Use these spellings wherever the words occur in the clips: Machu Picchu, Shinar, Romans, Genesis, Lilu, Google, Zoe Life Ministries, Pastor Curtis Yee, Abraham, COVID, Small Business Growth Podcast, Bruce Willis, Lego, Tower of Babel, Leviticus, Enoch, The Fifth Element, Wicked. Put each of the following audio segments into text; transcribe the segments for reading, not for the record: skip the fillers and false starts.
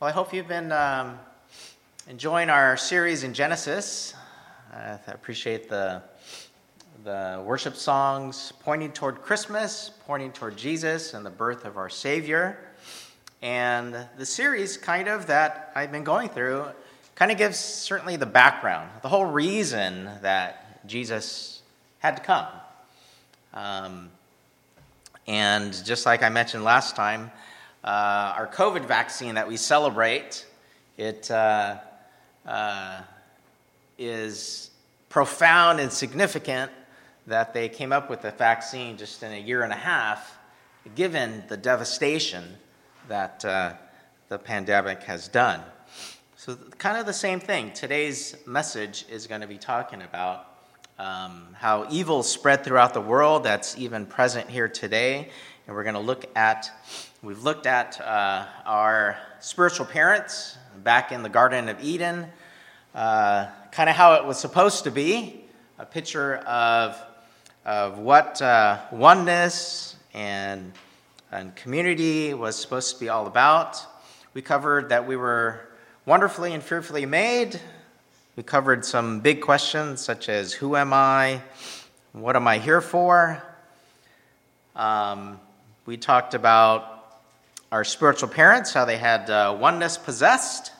Well, I hope you've been enjoying our series in Genesis. I appreciate the worship songs pointing toward Christmas, pointing toward Jesus and the birth of our Savior. And the series kind of that I've been going through kind of gives certainly the background, the whole reason that Jesus had to come. And just like I mentioned last time, our COVID vaccine that we celebrate, it is profound and significant that they came up with the vaccine just in a year and a half, given the devastation that the pandemic has done. So kind of the same thing. Today's message is going to be talking about how evil spread throughout the world. That's even present here today. And we're going to look at, we've looked at our spiritual parents back in the Garden of Eden, kind of how it was supposed to be, a picture of what oneness and community was supposed to be all about. We covered that we were wonderfully and fearfully made. We covered some big questions such as, who am I? What am I here for? We talked about our spiritual parents, how they had oneness possessed,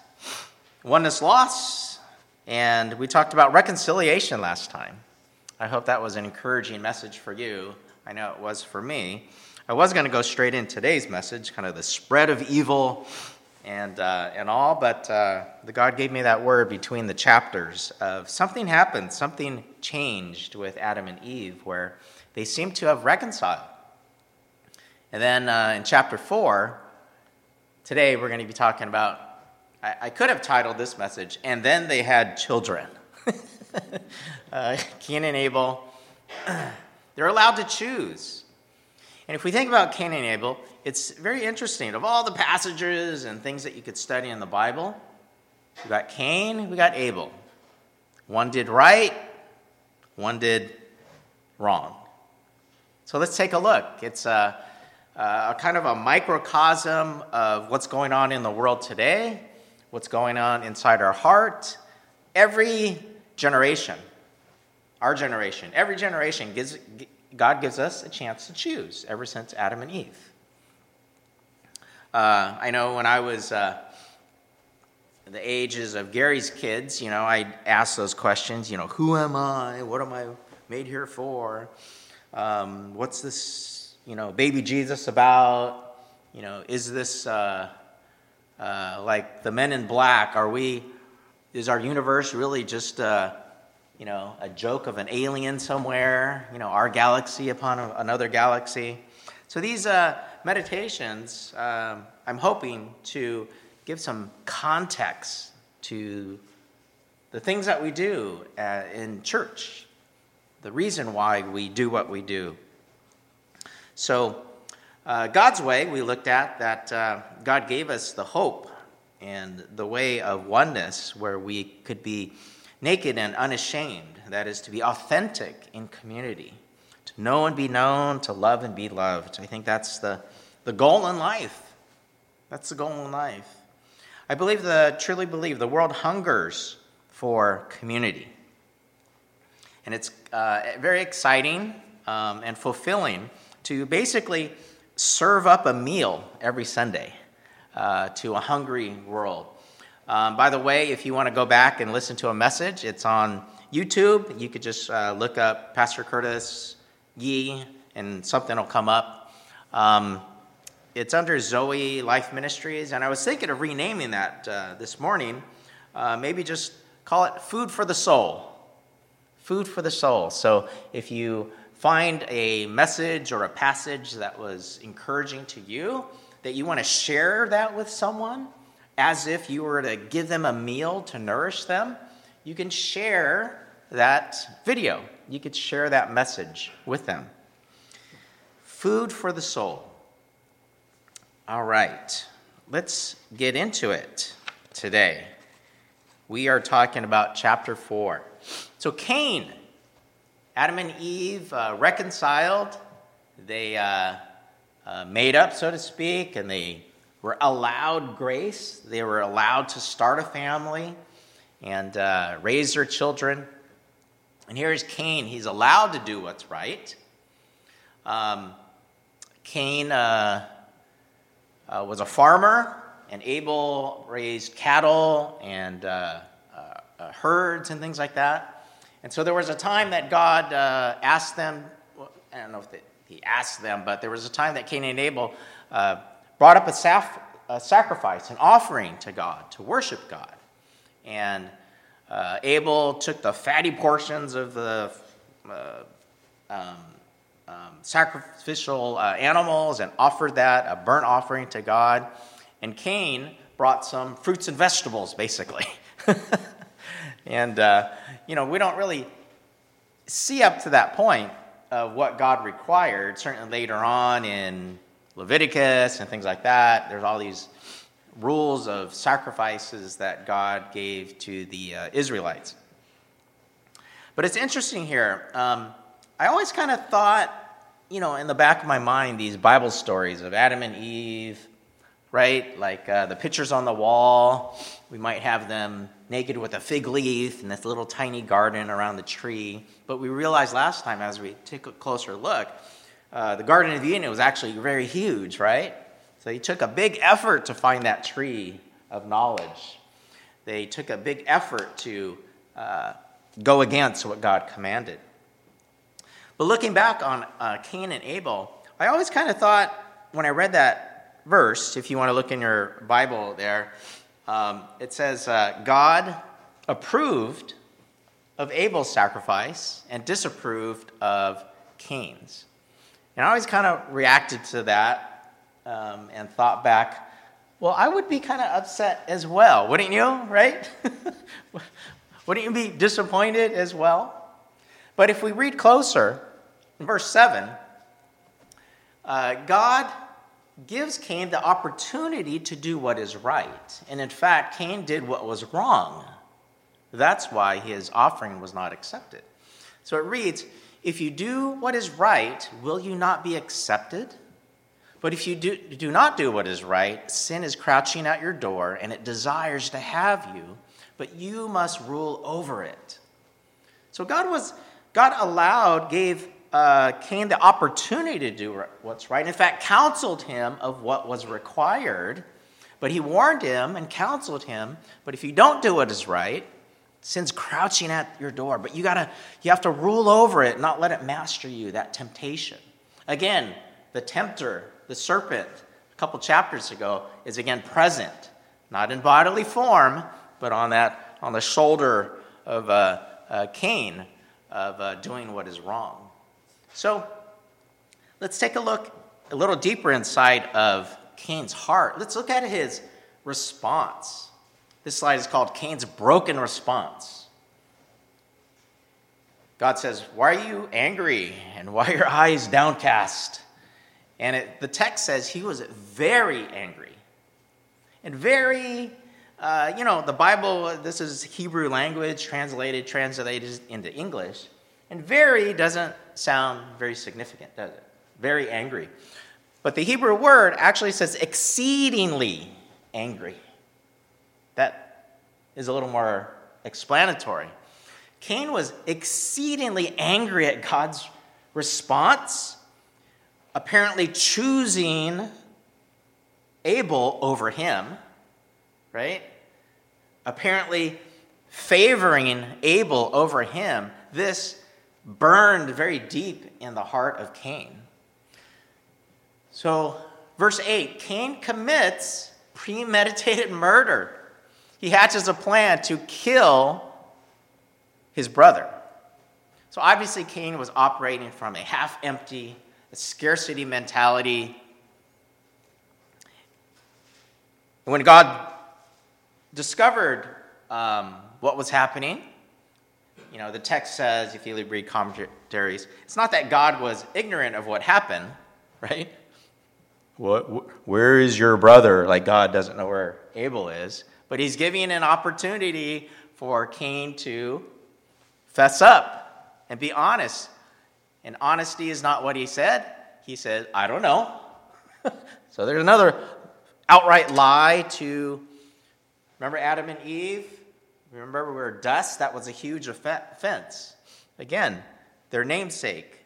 oneness lost, and we talked about reconciliation last time. I hope that was an encouraging message for you. I know it was for me. I was going to go straight in today's message, kind of the spread of evil and all, but the God gave me that word between the chapters of something happened, something changed with Adam and Eve where they seemed to have reconciled. And then in chapter 4, today we're going to be talking about, I could have titled this message, and then they had children. Cain and Abel, they're allowed to choose. And if we think about Cain and Abel, it's very interesting. Of all the passages and things that you could study in the Bible, we got Cain, we got Abel. One did right, one did wrong. So let's take a look. It's a kind of a microcosm of what's going on in the world today, what's going on inside our heart. Every generation, our generation, every generation, God gives us a chance to choose ever since Adam and Eve. I know when I was the ages of Gary's kids, you know, I asked those questions, you know, who am I? What am I made here for? What's this? You know, baby Jesus about, you know, is this like the Men in Black? Is our universe really just, you know, a joke of an alien somewhere? You know, our galaxy upon another galaxy. So these meditations, I'm hoping to give some context to the things that we do in church, the reason why we do what we do. So God's way, we looked at that God gave us the hope and the way of oneness where we could be naked and unashamed. That is to be authentic in community, to know and be known, to love and be loved. I think that's the goal in life. That's the goal in life. I believe truly believe the world hungers for community. And it's very exciting and fulfilling to basically serve up a meal every Sunday to a hungry world. By the way, if you want to go back and listen to a message, it's on YouTube. You could just look up Pastor Curtis Yee, and something will come up. It's under Zoe Life Ministries, and I was thinking of renaming that this morning. Maybe just call it Food for the Soul. Food for the Soul. So if you find a message or a passage that was encouraging to you, that you want to share that with someone, as if you were to give them a meal to nourish them, you can share that video. You could share that message with them. Food for the soul. All right, let's get into it today. We are talking about chapter 4. So Cain. Adam and Eve reconciled, they made up, so to speak, and they were allowed grace. They were allowed to start a family and raise their children. And here's Cain. He's allowed to do what's right. Cain was a farmer, and Abel raised cattle and herds and things like that. And so there was a time that God asked them, well, I don't know if he asked them, but there was a time that Cain and Abel brought up a sacrifice, an offering to God, to worship God. And Abel took the fatty portions of the sacrificial animals and offered that, a burnt offering to God. And Cain brought some fruits and vegetables, basically. And, we don't really see up to that point of what God required. Certainly later on in Leviticus and things like that, there's all these rules of sacrifices that God gave to the Israelites. But it's interesting here. I always kind of thought, in the back of my mind, these Bible stories of Adam and Eve, right? Like the pictures on the wall, we might have them naked with a fig leaf in this little tiny garden around the tree. But we realized last time, as we took a closer look, the Garden of Eden was actually very huge, right? So he took a big effort to find that tree of knowledge. They took a big effort to go against what God commanded. But looking back on Cain and Abel, I always kind of thought, when I read that verse, if you want to look in your Bible there, it says, God approved of Abel's sacrifice and disapproved of Cain's. And I always kind of reacted to that and thought back, well, I would be kind of upset as well, wouldn't you, right? Wouldn't you be disappointed as well? But if we read closer, in verse 7, God gives Cain the opportunity to do what is right. And in fact, Cain did what was wrong. That's why his offering was not accepted. So it reads, if you do what is right, will you not be accepted? But if you do not do what is right, sin is crouching at your door, and it desires to have you, but you must rule over it. So God gave Cain the opportunity to do what's right. In fact, counseled him of what was required, but he warned him and counseled him, but if you don't do what is right, sin's crouching at your door, but you have to rule over it, not let it master you, that temptation. Again, the tempter, the serpent, a couple chapters ago, is again present, not in bodily form, but on the shoulder of Cain, of doing what is wrong. So let's take a look a little deeper inside of Cain's heart. Let's look at his response. This slide is called Cain's Broken Response. God says, why are you angry and why are your eyes downcast? And the text says he was very angry. And very, the Bible, this is Hebrew language translated into English. And very doesn't sound very significant, does it? Very angry. But the Hebrew word actually says exceedingly angry. That is a little more explanatory. Cain was exceedingly angry at God's response, apparently choosing Abel over him, right? Apparently favoring Abel over him. This burned very deep in the heart of Cain. So, verse 8, Cain commits premeditated murder. He hatches a plan to kill his brother. So obviously Cain was operating from a half-empty, a scarcity mentality. When God discovered what was happening, the text says, if you read commentaries, it's not that God was ignorant of what happened, right? Where is your brother? Like God doesn't know where Abel is. But he's giving an opportunity for Cain to fess up and be honest. And honesty is not what he said. He said, I don't know. So there's another outright lie to, remember Adam and Eve? Remember we were dust? That was a huge offense. Again, their namesake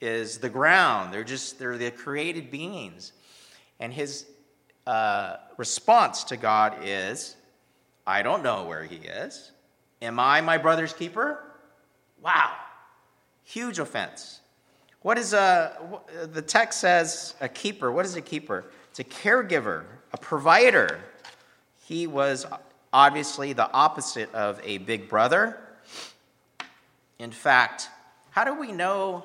is the ground. They're the created beings. And his response to God is, I don't know where he is. Am I my brother's keeper? Wow. Huge offense. What is the text says a keeper. What is a keeper? It's a caregiver, a provider. He was obviously the opposite of a big brother. In fact, how do we know?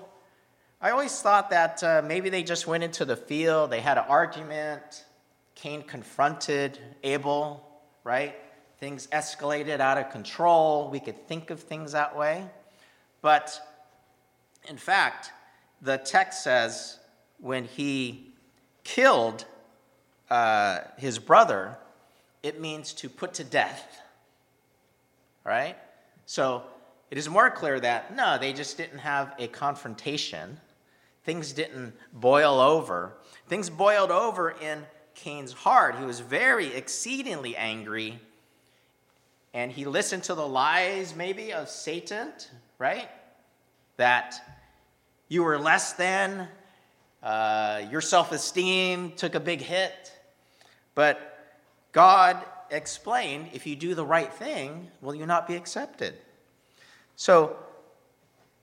I always thought that maybe they just went into the field, they had an argument, Cain confronted Abel, right? Things escalated out of control. We could think of things that way. But in fact, the text says when he killed his brother, it means to put to death, right? So it is more clear that, no, they just didn't have a confrontation. Things didn't boil over. Things boiled over in Cain's heart. He was very exceedingly angry, and he listened to the lies, maybe, of Satan, right? That you were less than, your self-esteem took a big hit. But God explained, if you do the right thing, will you not be accepted? So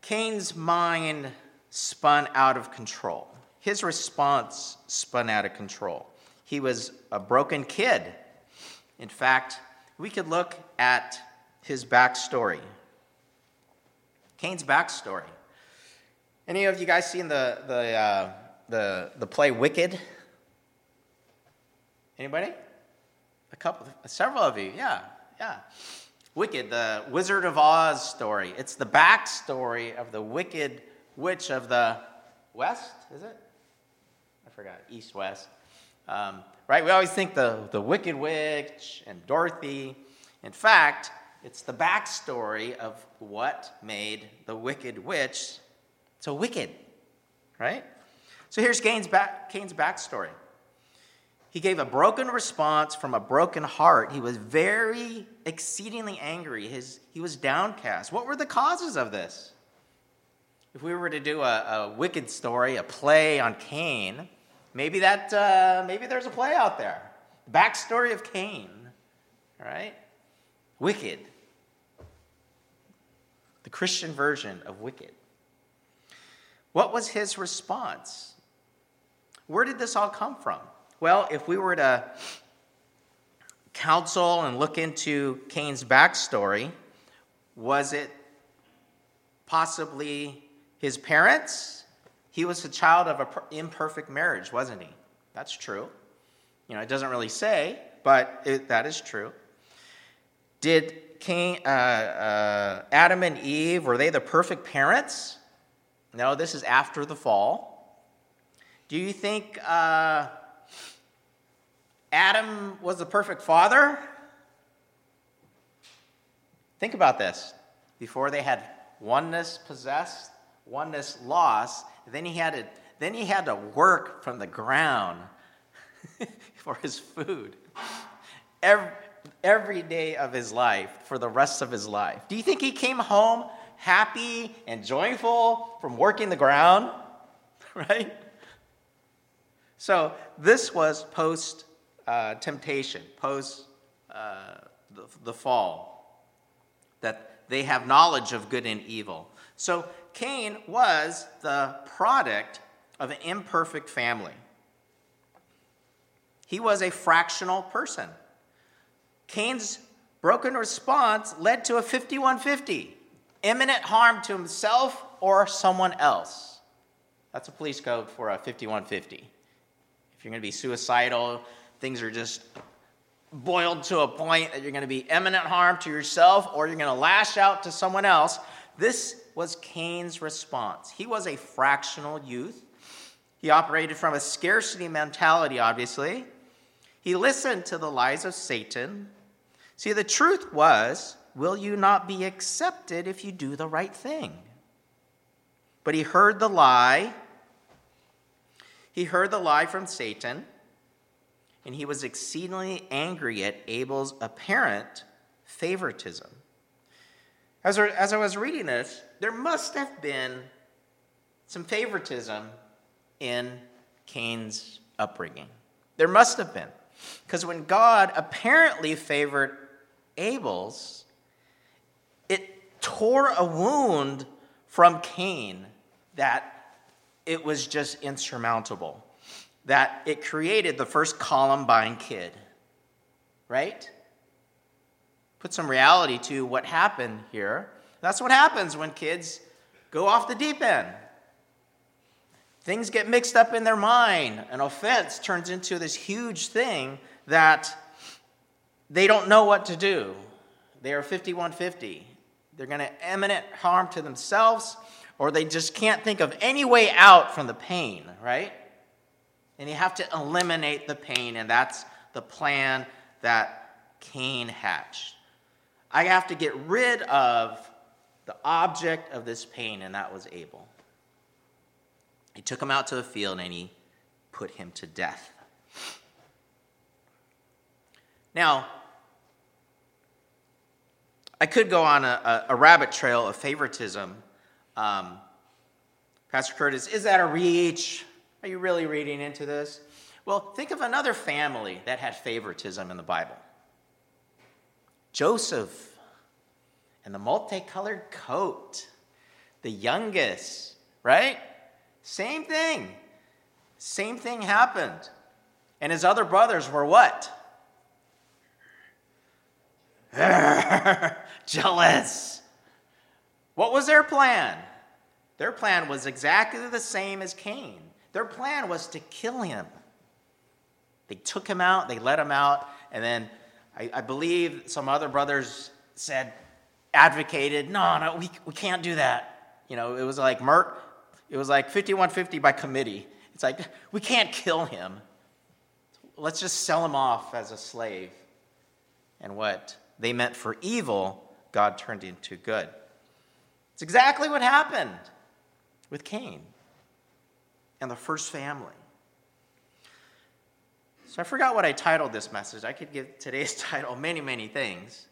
Cain's mind spun out of control. His response spun out of control. He was a broken kid. In fact, we could look at his backstory. Cain's backstory. Any of you guys seen the play Wicked? Anybody? Several of you. Yeah. Wicked, the Wizard of Oz story. It's the backstory of the wicked witch of the West, is it? I forgot, East, West. Right? We always think the Wicked Witch and Dorothy. In fact, it's the backstory of what made the Wicked Witch so wicked, right? So here's Cain's backstory. He gave a broken response from a broken heart. He was very exceedingly angry. He was downcast. What were the causes of this? If we were to do a wicked story, a play on Cain, maybe there's a play out there. Backstory of Cain, right? Wicked. The Christian version of Wicked. What was his response? Where did this all come from? Well, if we were to counsel and look into Cain's backstory, was it possibly his parents? He was the child of an imperfect marriage, wasn't he? That's true. It doesn't really say, but that is true. Did Cain, Adam and Eve, were they the perfect parents? No, this is after the fall. Do you think Adam was the perfect father? Think about this. Before they had oneness possessed, oneness lost, then he had to work from the ground for his food every day of his life for the rest of his life. Do you think he came home happy and joyful from working the ground? Right? So this was post temptation, post the fall, that they have knowledge of good and evil. So Cain was the product of an imperfect family. He was a fractional person. Cain's broken response led to a 51-50, imminent harm to himself or someone else. That's a police code for a 51-50. If you're going to be suicidal, things are just boiled to a point that you're going to be imminent harm to yourself or you're going to lash out to someone else. This was Cain's response. He was a fractional youth. He operated from a scarcity mentality, obviously. He listened to the lies of Satan. See, the truth was, will you not be accepted if you do the right thing? But he heard the lie. He heard the lie from Satan, and he was exceedingly angry at Abel's apparent favoritism. As I was reading this, there must have been some favoritism in Cain's upbringing. There must have been. Because when God apparently favored Abel's, it tore a wound from Cain that it was just insurmountable. That it created the first Columbine kid, right? Put some reality to what happened here. That's what happens when kids go off the deep end. Things get mixed up in their mind. An offense turns into this huge thing that they don't know what to do. They are 51-50. They're going to imminent harm to themselves, or they just can't think of any way out from the pain, right? And you have to eliminate the pain, and that's the plan that Cain hatched. I have to get rid of the object of this pain, and that was Abel. He took him out to the field, and he put him to death. Now, I could go on a rabbit trail of favoritism. Pastor Curtis, is that a reach? Are you really reading into this? Well, think of another family that had favoritism in the Bible. Joseph and the multicolored coat, the youngest, right? Same thing. Same thing happened. And his other brothers were what? Jealous. What was their plan? Their plan was exactly the same as Cain. Their plan was to kill him. They took him out, they let him out, and then I believe some other brothers advocated, no, we can't do that. You know, it was like it was like 51-50 by committee. It's like, we can't kill him. Let's just sell him off as a slave. And what they meant for evil, God turned into good. It's exactly what happened with Cain and the first family. So I forgot what I titled this message. I could give today's title many, many things.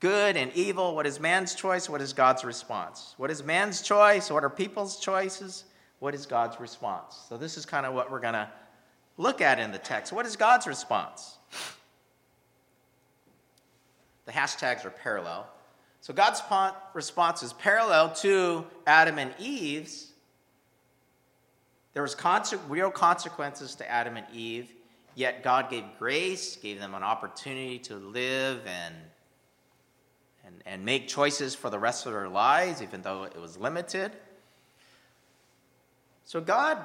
Good and evil, what is man's choice? What is God's response? What is man's choice? What are people's choices? What is God's response? So this is kind of what we're going to look at in the text. What is God's response? The hashtags are parallel. So God's response is parallel to Adam and Eve's. There was real consequences to Adam and Eve, yet God gave grace, gave them an opportunity to live and make choices for the rest of their lives, even though it was limited. So God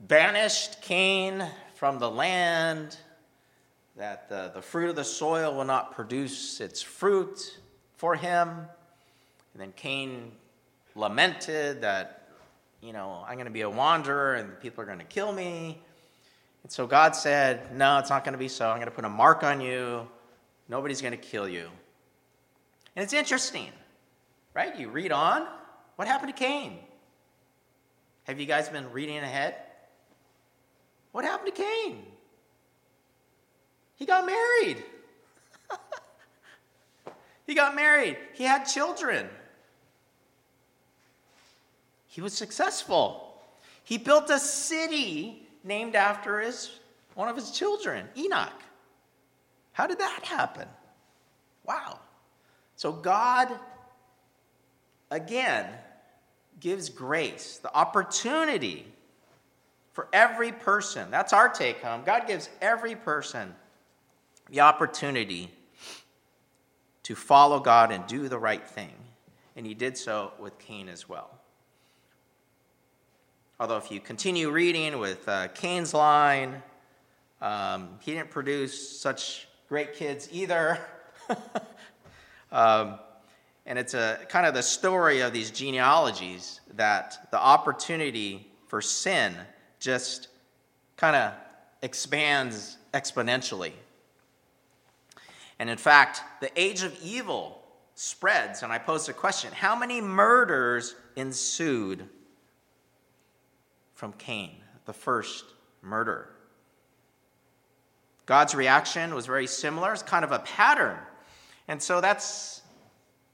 banished Cain from the land, that the fruit of the soil will not produce its fruit for him. And then Cain lamented that, you know, I'm going to be a wanderer and people are going to kill me. And so God said, no, it's not going to be so. I'm going to put a mark on you. Nobody's going to kill you. And it's interesting, right? You read on. What happened to Cain? Have you guys been reading ahead? What happened to Cain? He got married. He got married. He had children. He was successful. He built a city named after one of his children, Enoch. How did that happen? Wow. So God, again, gives grace, the opportunity for every person. That's our take home. God gives every person the opportunity to follow God and do the right thing. And he did so with Cain as well. Although if you continue reading with Cain's line, he didn't produce such great kids either. And it's kind of the story of these genealogies that the opportunity for sin just kind of expands exponentially. And in fact, the age of evil spreads. And I posed a question: how many murders ensued from Cain, the first murder? God's reaction was very similar. It's kind of a pattern. And so that's,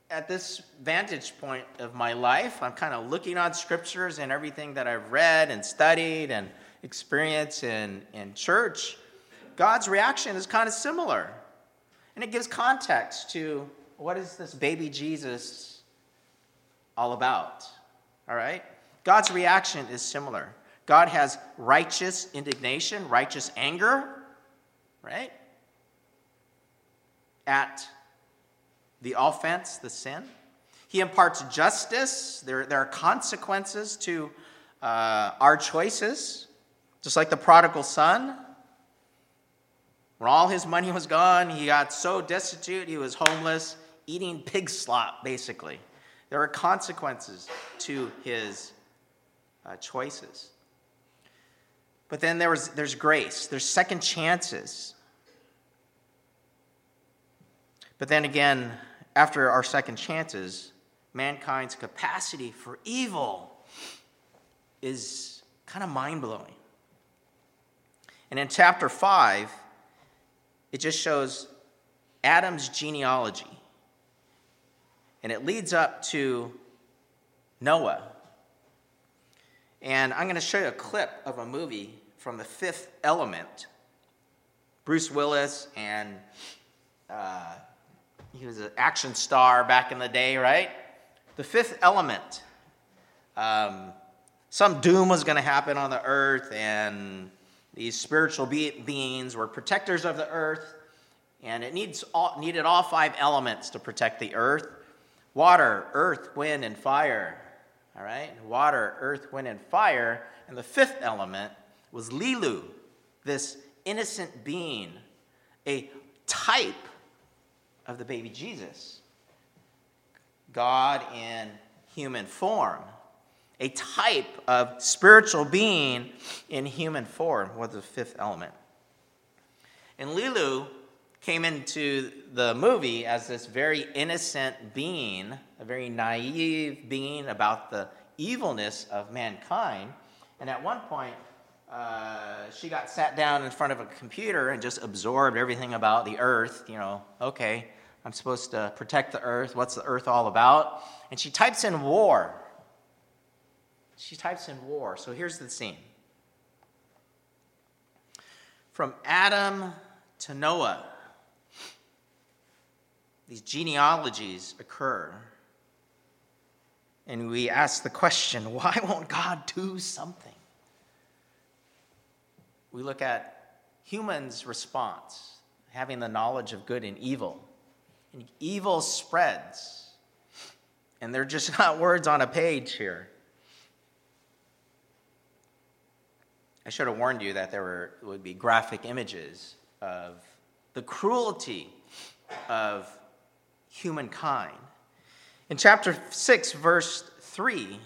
at this vantage point of my life, I'm kind of looking on scriptures and everything that I've read and studied and experienced in church. God's reaction is kind of similar. And it gives context to what is this baby Jesus all about, all right? God's reaction is similar. God has righteous indignation, righteous anger, right? At the offense, the sin. He imparts justice. There are consequences to our choices, just like the prodigal son. When all his money was gone, he got so destitute, he was homeless, eating pig slop, basically. There are consequences to his choices. But then there's grace. There's second chances. But then again, after our second chances, mankind's capacity for evil is kind of mind-blowing. And in chapter 5, it just shows Adam's genealogy. And it leads up to Noah. And I'm going to show you a clip of a movie from The Fifth Element. Bruce Willis, and he was an action star back in the day, right? The Fifth Element. Some doom was going to happen on the earth, and these spiritual beings were protectors of the earth, and it needed all five elements to protect the earth. Water, earth, wind, and fire. All right? Water, earth, wind, and fire. And the fifth element was Lilu, this innocent being, a type of the baby Jesus. God in human form. A type of spiritual being in human form was the fifth element. And Lilu came into the movie as this very innocent being, a very naive being about the evilness of mankind. And at one point, she got sat down in front of a computer and just absorbed everything about the earth. You know, okay, I'm supposed to protect the earth. What's the earth all about? And she types in war. She types in war. So here's the scene. From Adam to Noah, these genealogies occur. And we ask the question, why won't God do something? We look at humans' response, having the knowledge of good and evil. And evil spreads. And they're just not words on a page here. I should have warned you that there would be graphic images of the cruelty of humankind. In chapter 6, verse 3,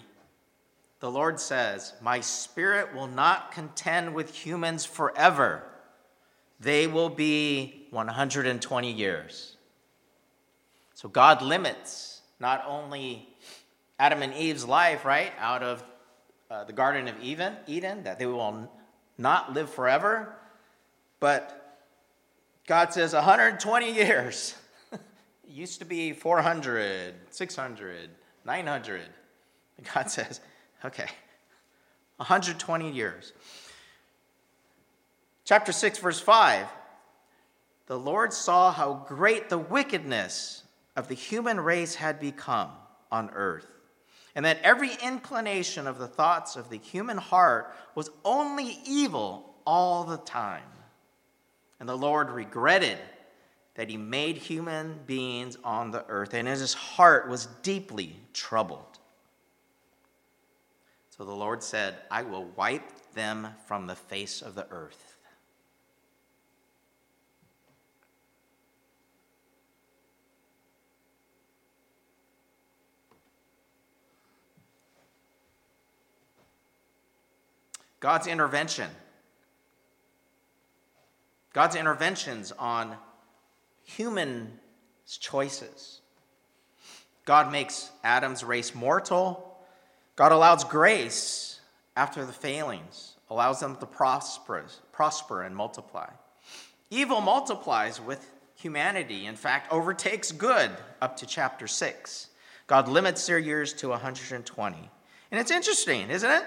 the Lord says, "My spirit will not contend with humans forever. They will be 120 years." So God limits not only Adam and Eve's life, right, out of the Garden of Eden, that they will not live forever. But God says 120 years. It used to be 400, 600, 900. And God says, okay, 120 years. Chapter 6, verse 5. The Lord saw how great the wickedness of the human race had become on earth, and that every inclination of the thoughts of the human heart was only evil all the time. And the Lord regretted that he made human beings on the earth, and his heart was deeply troubled. So the Lord said, "I will wipe them from the face of the earth." God's interventions on human choices. God makes Adam's race mortal. God allows grace after the failings, allows them to prosper and multiply. Evil multiplies with humanity, in fact, overtakes good up to chapter 6. God limits their years to 120. And it's interesting, isn't it?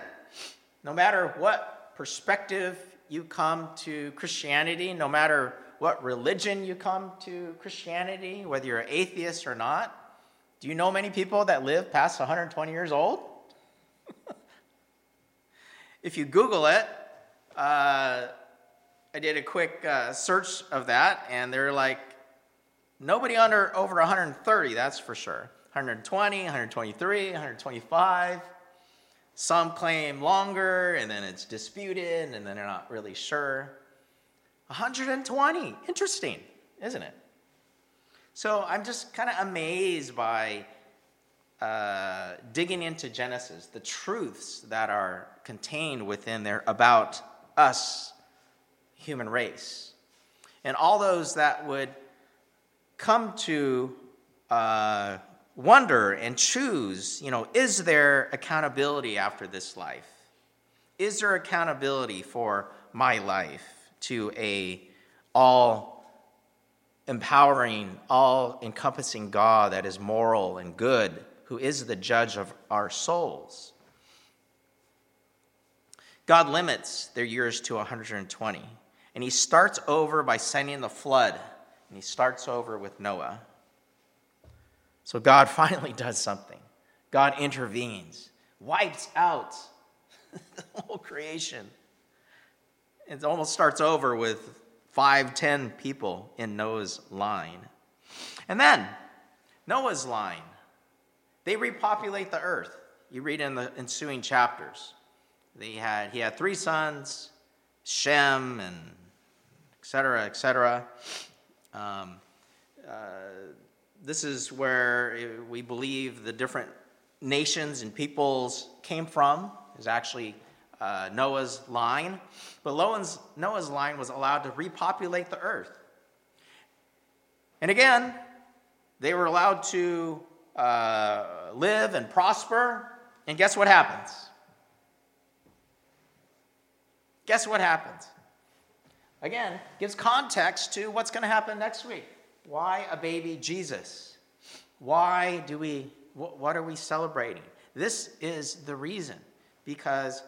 No matter what perspective you come to Christianity, no matter what religion you come to Christianity, whether you're an atheist or not, do you know many people that live past 120 years old? If you Google it, I did a quick search of that, and they're like, nobody over 130, that's for sure. 120, 123, 125. Some claim longer, and then it's disputed, and then they're not really sure. 120. Interesting, isn't it? So I'm just kind of amazed by digging into Genesis, the truths that are contained within there about us, human race, and all those that would come to wonder and choose, is there accountability after this life? Is there accountability for my life to a all-empowering, all-encompassing God that is moral and good, who is the judge of our souls? God limits their years to 120. And he starts over by sending the flood. And he starts over with Noah. So God finally does something. God intervenes, wipes out the whole creation. It almost starts over with 5-10 people in Noah's line. And then, Noah's line. They repopulate the earth. You read in the ensuing chapters. He had 3 sons, Shem, and et cetera, et cetera. This is where we believe the different nations and peoples came from, is actually Noah's line. But Noah's line was allowed to repopulate the earth. And again, they were allowed to live and prosper. And guess what happens? Again, gives context to what's going to happen next week. Why a baby Jesus? Why do we, what are we celebrating? This is the reason, because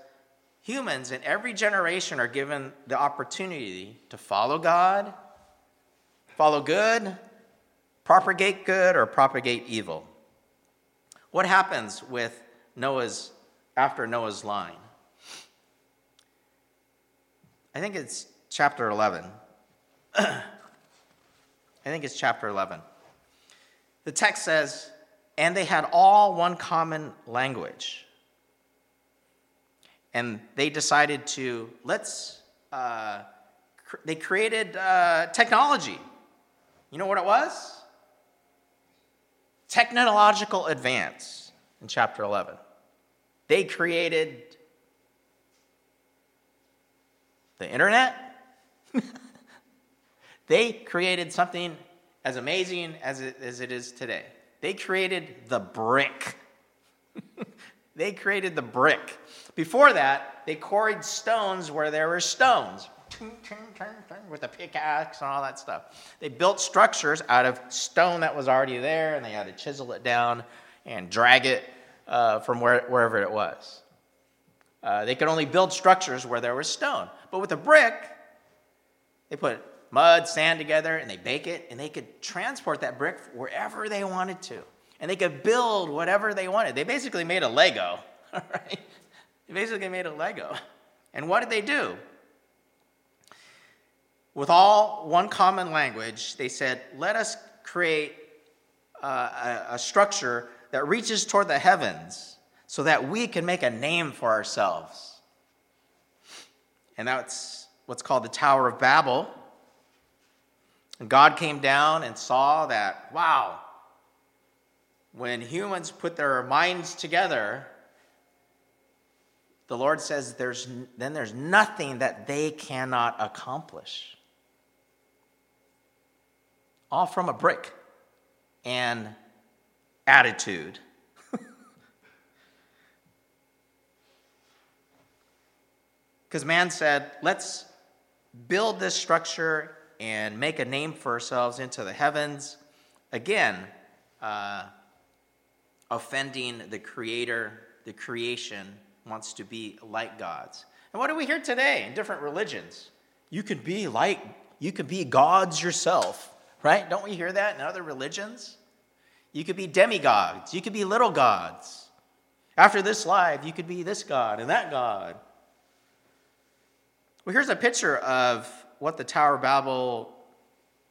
humans in every generation are given the opportunity to follow God, follow good, propagate good, or propagate evil. What happens with after Noah's line? I think it's chapter 11. The text says, and they had all one common language. And they decided to, they created technology. You know what it was? Technological advance in chapter 11. They created the internet. They created something as amazing as it is today. They created the brick. Before that, they quarried stones where there were stones. With a pickaxe and all that stuff. They built structures out of stone that was already there, and they had to chisel it down and drag it from wherever it was. They could only build structures where there was stone. But with a brick, they put mud, sand together, and they bake it, and they could transport that brick wherever they wanted to. And they could build whatever they wanted. They basically made a Lego, all right? And what did they do? With all one common language, they said, let us create a structure that reaches toward the heavens so that we can make a name for ourselves. And that's what's called the Tower of Babel. And God came down and saw that, wow, when humans put their minds together, the Lord says there's nothing that they cannot accomplish. All from a brick and attitude. Because man said, let's build this structure and make a name for ourselves into the heavens, again, offending the Creator. The creation wants to be like God's. And what do we hear today in different religions? You could be gods yourself, right? Don't we hear that in other religions? You could be demigods. You could be little gods. After this life, you could be this god and that god. Well, here's a picture of what the Tower of Babel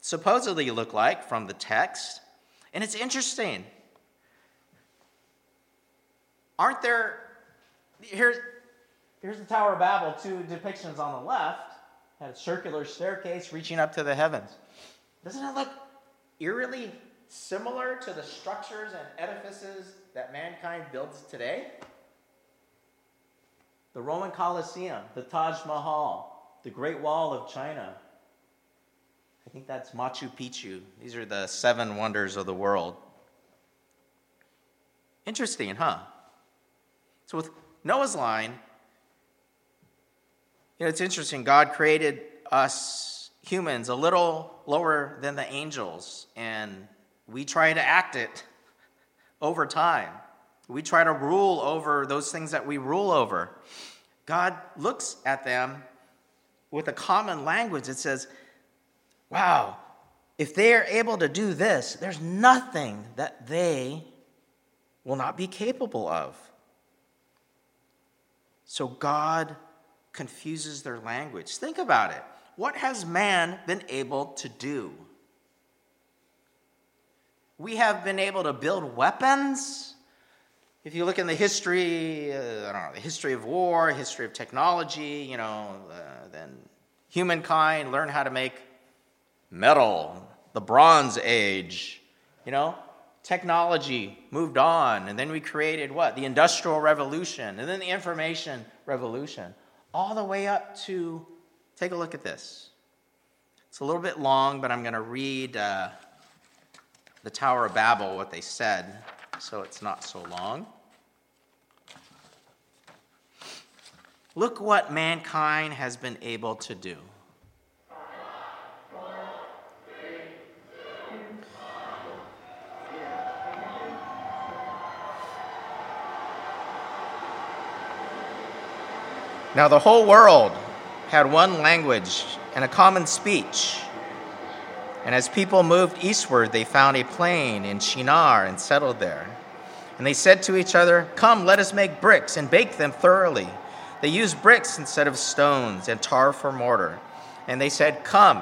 supposedly looked like from the text. And it's interesting. Aren't there, here's the Tower of Babel, two depictions on the left. Had a circular staircase reaching up to the heavens. Doesn't it look eerily similar to the structures and edifices that mankind builds today? The Roman Colosseum, the Taj Mahal, the Great Wall of China. I think that's Machu Picchu. These are the seven wonders of the world. Interesting, huh? So with Noah's line, you know, it's interesting. God created us humans a little lower than the angels, and we try to act it over time. We try to rule over those things that we rule over. God looks at them with a common language that says, wow, if they are able to do this, there's nothing that they will not be capable of. So God confuses their language. Think about it. What has man been able to do? We have been able to build weapons. If you look in the history, the history of war, history of technology, then humankind learned how to make metal, the Bronze Age, Technology moved on, and then we created what? The Industrial Revolution, and then the Information Revolution, all the way up to, take a look at this. It's a little bit long, but I'm going to read the Tower of Babel, what they said, so it's not so long. Look what mankind has been able to do. Now the whole world had one language and a common speech. And as people moved eastward, they found a plain in Shinar and settled there. And they said to each other, "Come, let us make bricks and bake them thoroughly." They used bricks instead of stones and tar for mortar. And they said, "Come,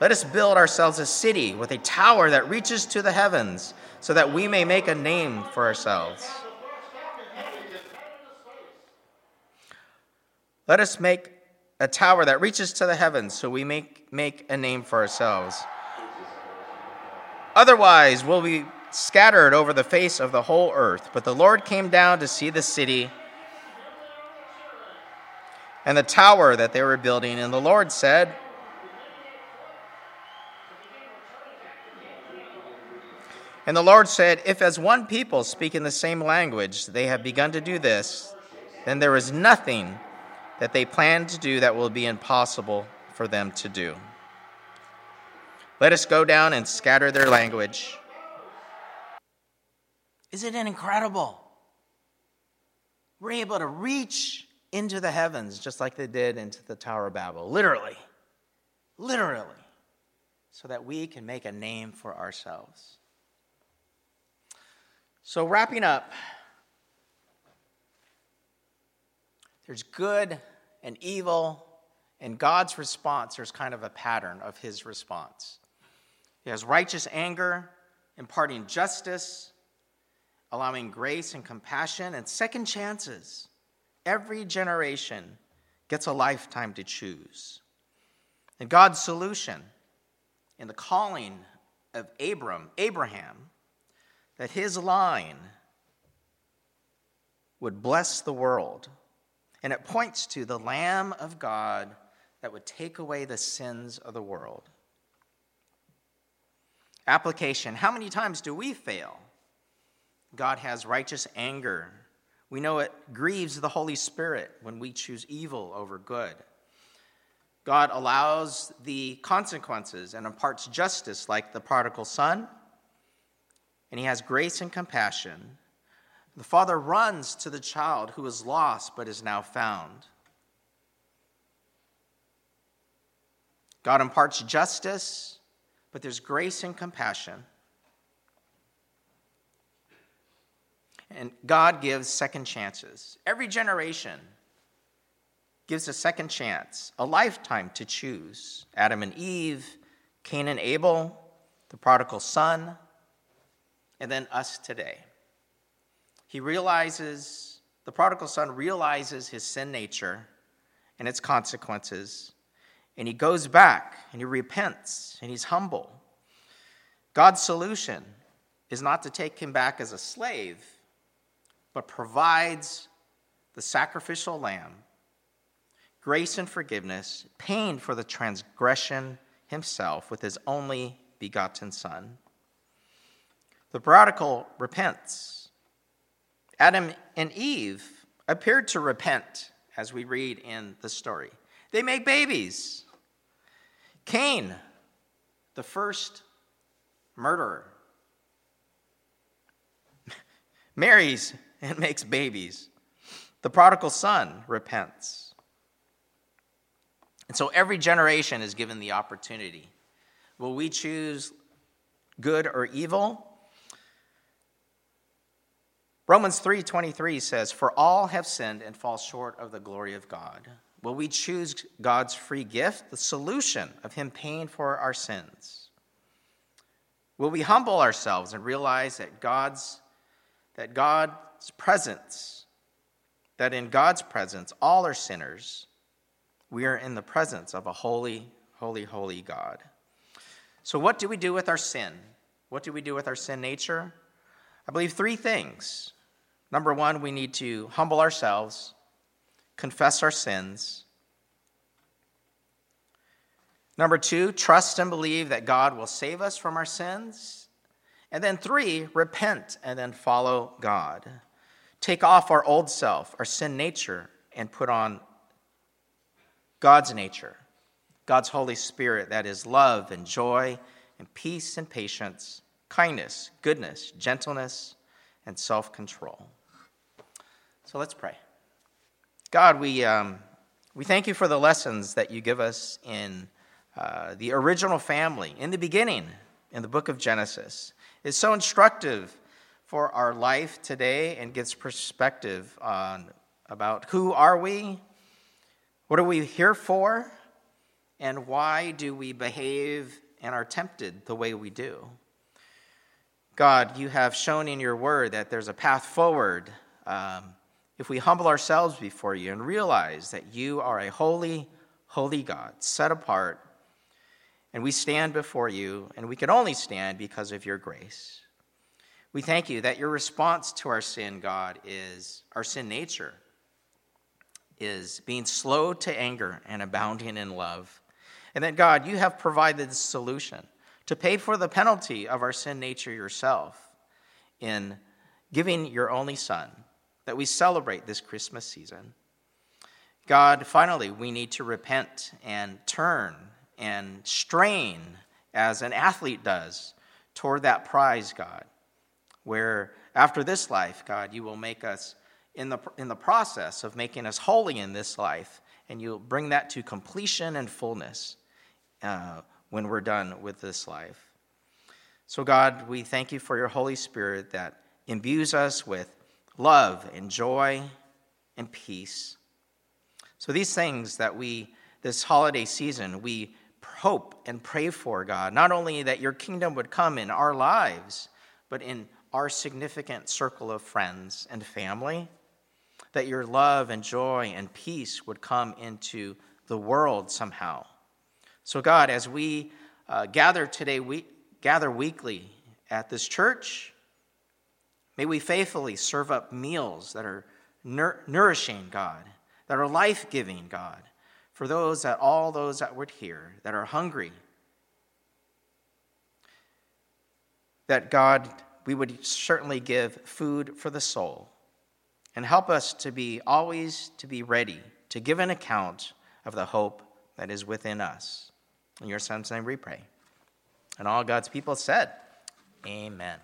let us build ourselves a city with a tower that reaches to the heavens, so that we may make a name for ourselves. Let us make a tower that reaches to the heavens, so we make a name for ourselves. Otherwise, we'll be scattered over the face of the whole earth." But the Lord came down to see the city and the tower that they were building. And the Lord said, "If as one people speak in the same language, they have begun to do this, then there is nothing that they plan to do that will be impossible for them to do. Let us go down and scatter their language." Isn't it incredible? We're able to reach into the heavens just like they did into the Tower of Babel, literally, so that we can make a name for ourselves. So wrapping up, there's good and evil, and God's response, there's kind of a pattern of his response. He has righteous anger, imparting justice, allowing grace and compassion, and second chances. Every generation gets a lifetime to choose. And God's solution in the calling of Abraham, that his line would bless the world. And it points to the Lamb of God that would take away the sins of the world. Application. How many times do we fail? God has righteous anger. We know it grieves the Holy Spirit when we choose evil over good. God allows the consequences and imparts justice like the prodigal son, and he has grace and compassion. The father runs to the child who is lost but is now found. God imparts justice, but there's grace and compassion. And God gives second chances. Every generation gives a second chance, a lifetime to choose. Adam and Eve, Cain and Abel, the prodigal son, and then us today. The prodigal son realizes his sin nature and its consequences, and he goes back, and he repents, and he's humble. God's solution is not to take him back as a slave, but provides the sacrificial lamb, grace and forgiveness, paying for the transgression himself with his only begotten son. The prodigal repents. Adam and Eve appeared to repent, as we read in the story. They make babies. Cain, the first murderer, marries and makes babies. The prodigal son repents. And so every generation is given the opportunity. Will we choose good or evil? Romans 3:23 says, "For all have sinned and fall short of the glory of God." Will we choose God's free gift, the solution of him paying for our sins? Will we humble ourselves and realize that in God's presence, all are sinners? We are in the presence of a holy, holy, holy God. So what do we do with our sin? What do we do with our sin nature? I believe three things. Number one, we need to humble ourselves, confess our sins. Number two, trust and believe that God will save us from our sins. And then three, repent and then follow God. Take off our old self, our sin nature, and put on God's nature, God's Holy Spirit, that is love and joy and peace and patience, kindness, goodness, gentleness, and self-control. So let's pray. God, we thank you for the lessons that you give us in the original family, in the beginning, in the book of Genesis. It's so instructive for our life today and gives perspective on about who are we, what are we here for, and why do we behave and are tempted the way we do. God, you have shown in your word that there's a path forward if we humble ourselves before you and realize that you are a holy, holy God, set apart. And we stand before you, and we can only stand because of your grace. We thank you that your response to our sin, God, is our sin nature, is being slow to anger and abounding in love. And that, God, you have provided the solution to pay for the penalty of our sin nature yourself in giving your only son, that we celebrate this Christmas season. God, finally, we need to repent and turn and strain as an athlete does toward that prize, God, where after this life, God, you will make us, in the process of making us holy in this life, and you'll bring that to completion and fullness when we're done with this life. So, God, we thank you for your Holy Spirit that imbues us with love and joy and peace. So these things that this holiday season, we hope and pray for, God, not only that your kingdom would come in our lives, but in our significant circle of friends and family, that your love and joy and peace would come into the world somehow. So, God, as we gather today, we gather weekly at this church, may we faithfully serve up meals that are nourishing, God, that are life-giving, God, for all those that would hear, that are hungry, that, God, we would certainly give food for the soul, and help us to be ready to give an account of the hope that is within us. In your son's name we pray. And all God's people said, Amen.